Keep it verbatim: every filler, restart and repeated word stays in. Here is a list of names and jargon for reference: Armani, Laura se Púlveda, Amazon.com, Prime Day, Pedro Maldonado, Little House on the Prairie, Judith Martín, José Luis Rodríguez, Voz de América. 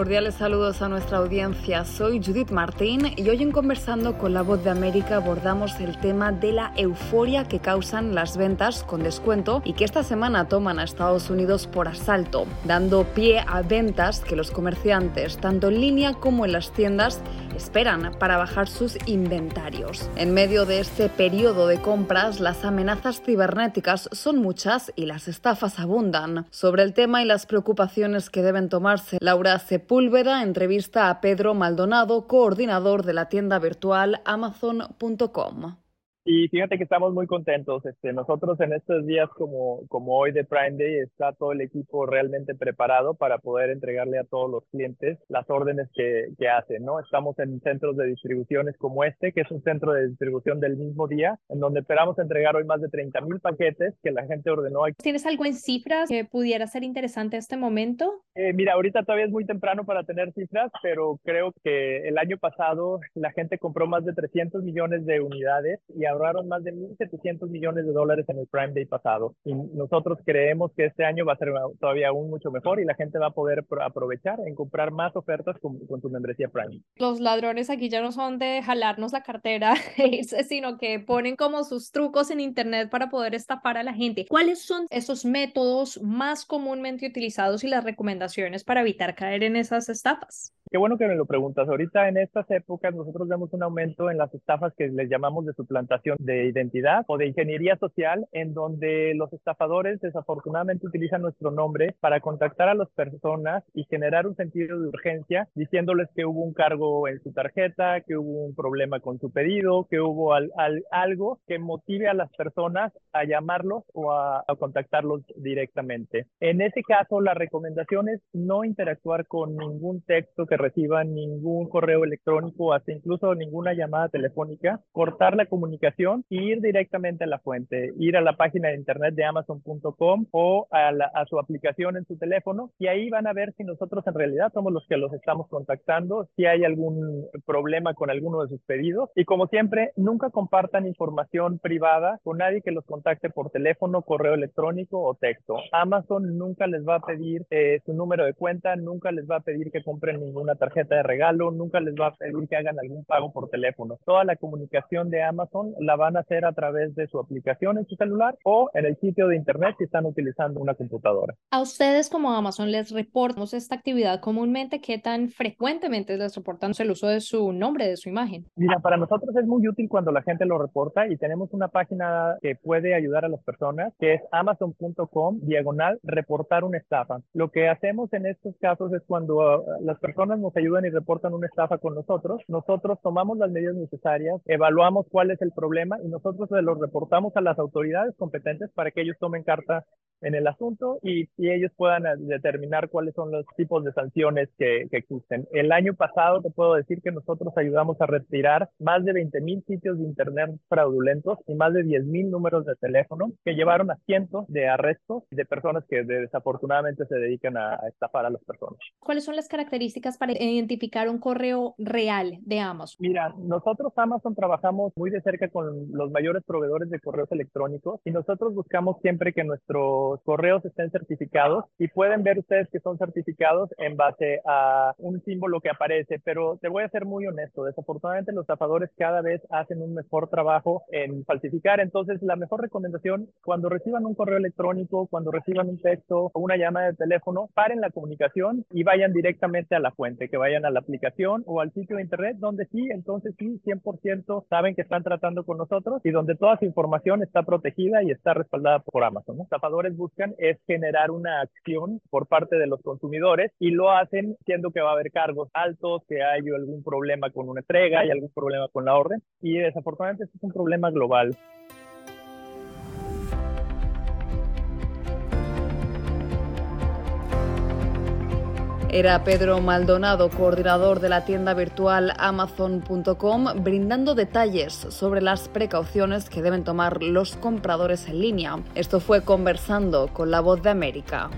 Cordiales saludos a nuestra audiencia. Soy Judith Martín y hoy en Conversando con la Voz de América abordamos el tema de la euforia que causan las ventas con descuento y que esta semana toman a Estados Unidos por asalto, dando pie a ventas que los comerciantes, tanto en línea como en las tiendas, esperan para bajar sus inventarios. En medio de este periodo de compras, las amenazas cibernéticas son muchas y las estafas abundan. Sobre el tema y las preocupaciones que deben tomarse, Laura se Púlveda entrevista a Pedro Maldonado, coordinador de la tienda virtual Amazon punto com. Y fíjate que estamos muy contentos. Este, nosotros en estos días como, como hoy de Prime Day está todo el equipo realmente preparado para poder entregarle a todos los clientes las órdenes que, que hacen, ¿no? Estamos en centros de distribuciones como este, que es un centro de distribución del mismo día, en donde esperamos entregar hoy más de treinta mil paquetes que la gente ordenó. ¿Tienes algo en cifras que pudiera ser interesante en este momento? Eh, mira, ahorita todavía es muy temprano para tener cifras, pero creo que el año pasado la gente compró más de trescientos millones de unidades y ahorraron más de mil setecientos millones de dólares en el Prime Day pasado. Y nosotros creemos que este año va a ser todavía aún mucho mejor y la gente va a poder pro- aprovechar en comprar más ofertas con, con su membresía Prime. Los ladrones aquí ya no son de jalarnos la cartera, sino que ponen como sus trucos en internet para poder estafar a la gente. ¿Cuáles son esos métodos más comúnmente utilizados y las recomendaciones para evitar caer en esas estafas? Qué bueno que me lo preguntas. Ahorita en estas épocas nosotros vemos un aumento en las estafas que les llamamos de suplantación de identidad o de ingeniería social, en donde los estafadores desafortunadamente utilizan nuestro nombre para contactar a las personas y generar un sentido de urgencia diciéndoles que hubo un cargo en su tarjeta, que hubo un problema con su pedido, que hubo al, al, algo que motive a las personas a llamarlos o a, a contactarlos directamente. En ese caso, la recomendación es no interactuar con ningún texto que reciban, ningún correo electrónico, hasta incluso ninguna llamada telefónica, cortar la comunicación e ir directamente a la fuente, ir a la página de internet de Amazon punto com o a, la, a su aplicación en su teléfono, y ahí van a ver si nosotros en realidad somos los que los estamos contactando, si hay algún problema con alguno de sus pedidos. Y como siempre, nunca compartan información privada con nadie que los contacte por teléfono, correo electrónico o texto. Amazon nunca les va a pedir eh, su número de cuenta, nunca les va a pedir que compren ningún una tarjeta de regalo, nunca les va a pedir que hagan algún pago por teléfono. Toda la comunicación de Amazon la van a hacer a través de su aplicación en su celular o en el sitio de internet si están utilizando una computadora. A ustedes como Amazon les reportamos esta actividad comúnmente. ¿Qué tan frecuentemente les reportan el uso de su nombre, de su imagen? Mira, para nosotros es muy útil cuando la gente lo reporta, y tenemos una página que puede ayudar a las personas, que es Amazon punto com diagonal reportar una estafa. Lo que hacemos en estos casos es cuando uh, las personas nos ayudan y reportan una estafa con nosotros, nosotros tomamos las medidas necesarias, evaluamos cuál es el problema y nosotros se los reportamos a las autoridades competentes para que ellos tomen carta en el asunto y, y ellos puedan determinar cuáles son los tipos de sanciones que, que existen. El año pasado te puedo decir que nosotros ayudamos a retirar más de veinte mil sitios de internet fraudulentos y más de diez mil números de teléfono que llevaron a cientos de arrestos de personas que desafortunadamente se dedican a, a estafar a las personas. ¿Cuáles son las características para identificar un correo real de Amazon? Mira, nosotros Amazon trabajamos muy de cerca con los mayores proveedores de correos electrónicos y nosotros buscamos siempre que nuestro los correos estén certificados, y pueden ver ustedes que son certificados en base a un símbolo que aparece, pero te voy a ser muy honesto, desafortunadamente los estafadores cada vez hacen un mejor trabajo en falsificar. Entonces la mejor recomendación, cuando reciban un correo electrónico, cuando reciban un texto o una llamada de teléfono, paren la comunicación y vayan directamente a la fuente, que vayan a la aplicación o al sitio de internet, donde sí, entonces sí, cien por ciento saben que están tratando con nosotros y donde toda su información está protegida y está respaldada por Amazon, ¿no? Estafadores buscan es generar una acción por parte de los consumidores y lo hacen siendo que va a haber cargos altos, que hay algún problema con una entrega, hay algún problema con la orden, y desafortunadamente este es un problema global. Era Pedro Maldonado, coordinador de la tienda virtual Amazon punto com, brindando detalles sobre las precauciones que deben tomar los compradores en línea. Esto fue Conversando con la Voz de América.